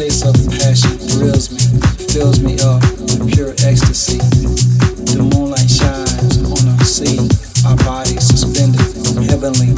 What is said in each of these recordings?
taste of passion thrills me, fills me up with pure ecstasy. The moonlight shines on our sea, our bodies suspended heavenly.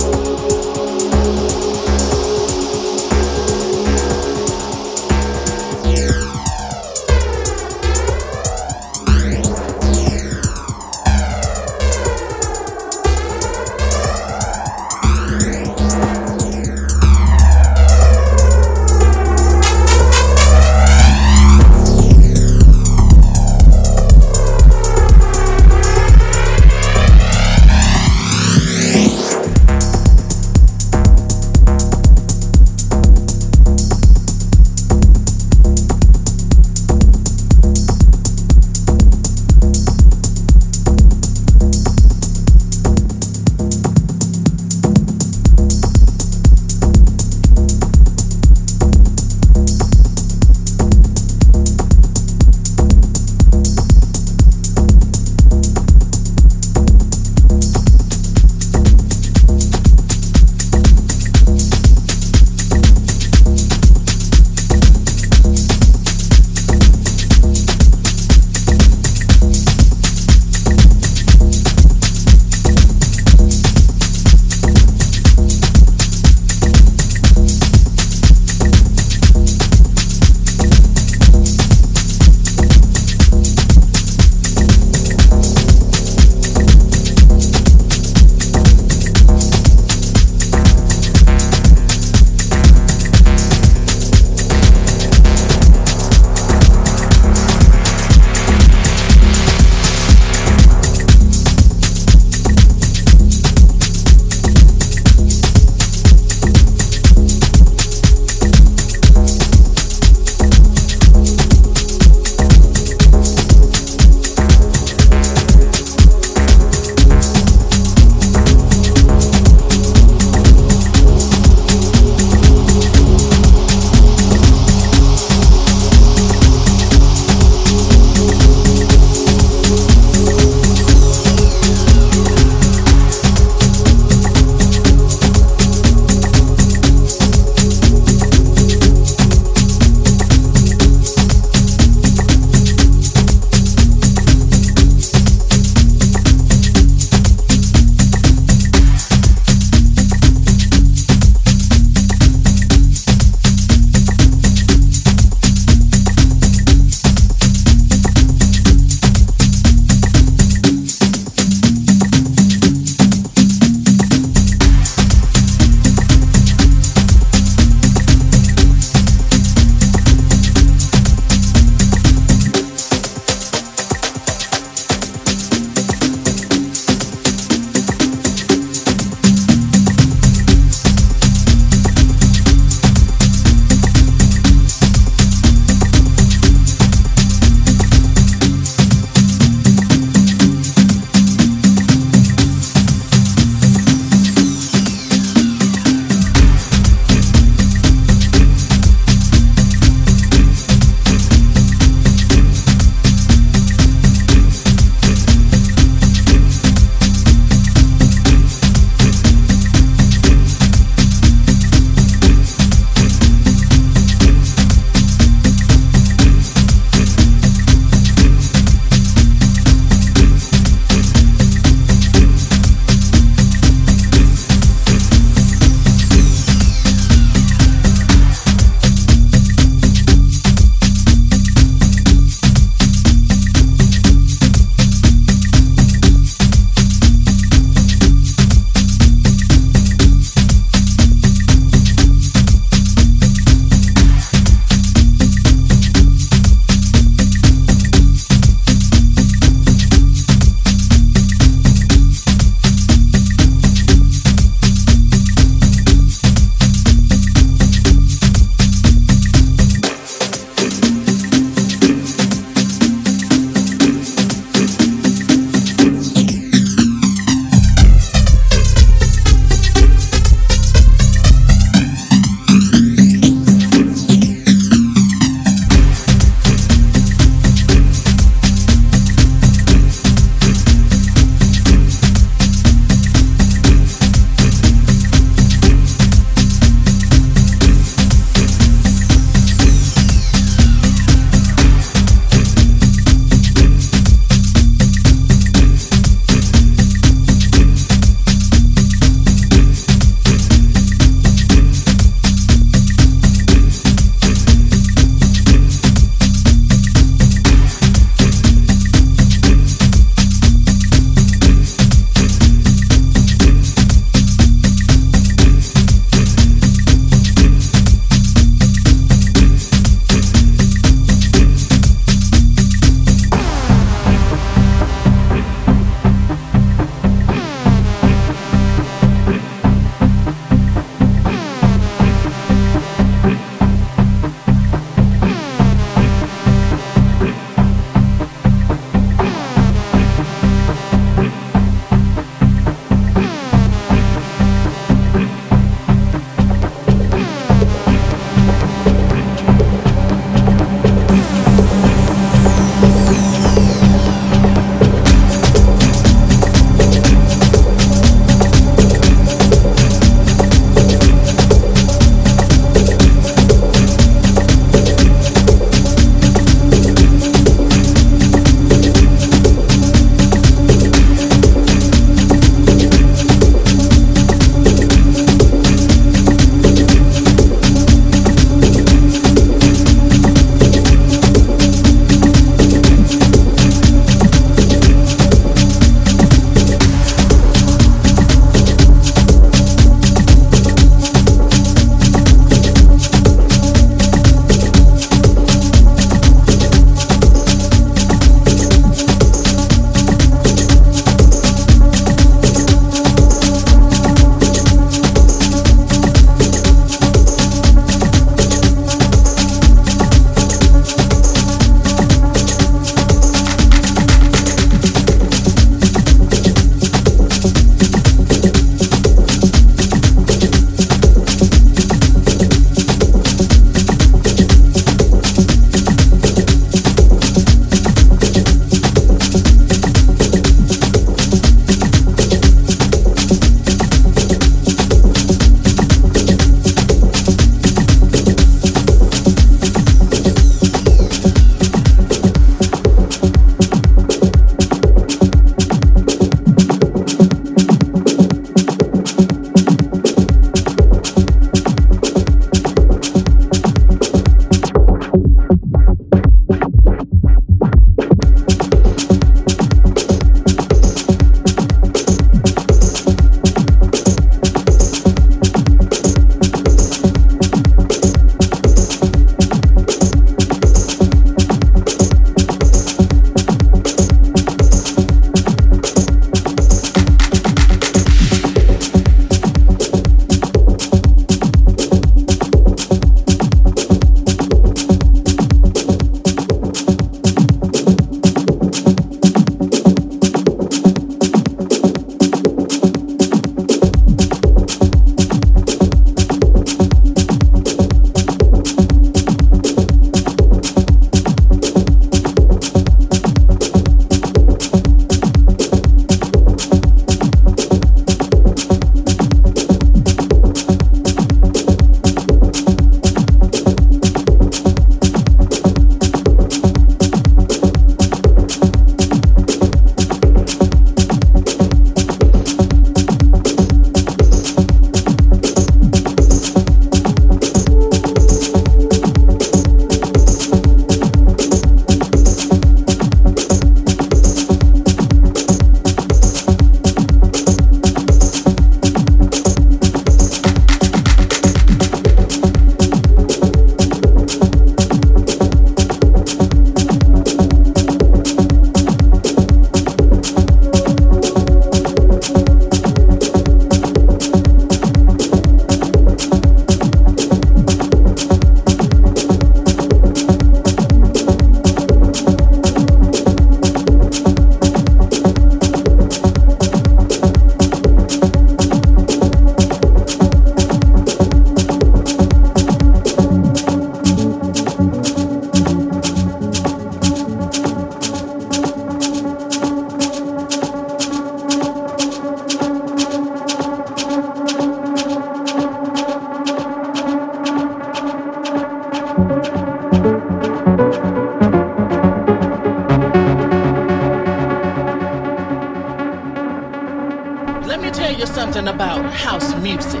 house music.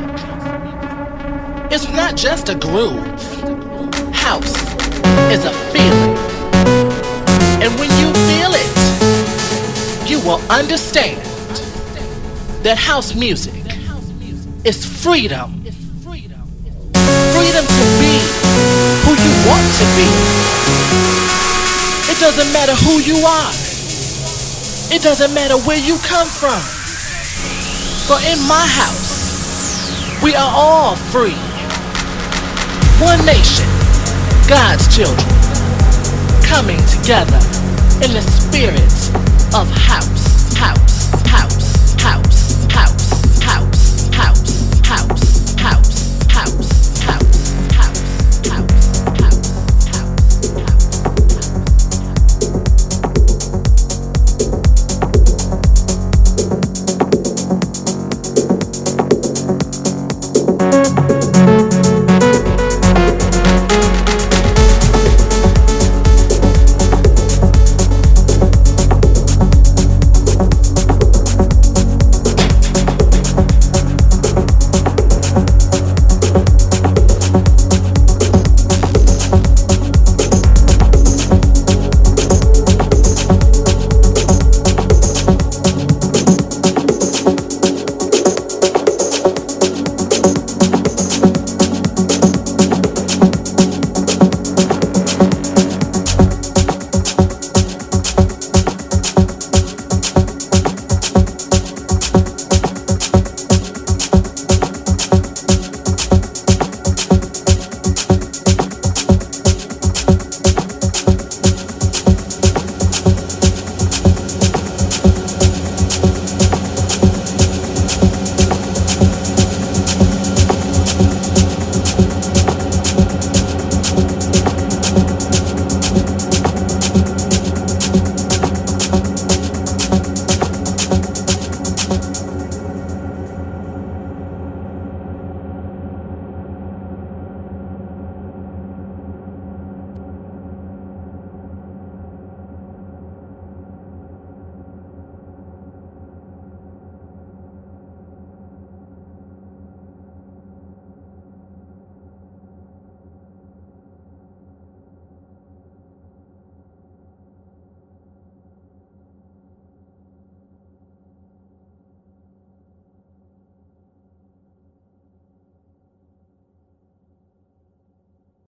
It's not just a groove. House is a feeling. And when you feel it, you will understand that house music is freedom. Freedom to be who you want to be. It doesn't matter who you are. It doesn't matter where you come from. For in my house, we are all free. One nation, God's children, coming together in the spirit of house.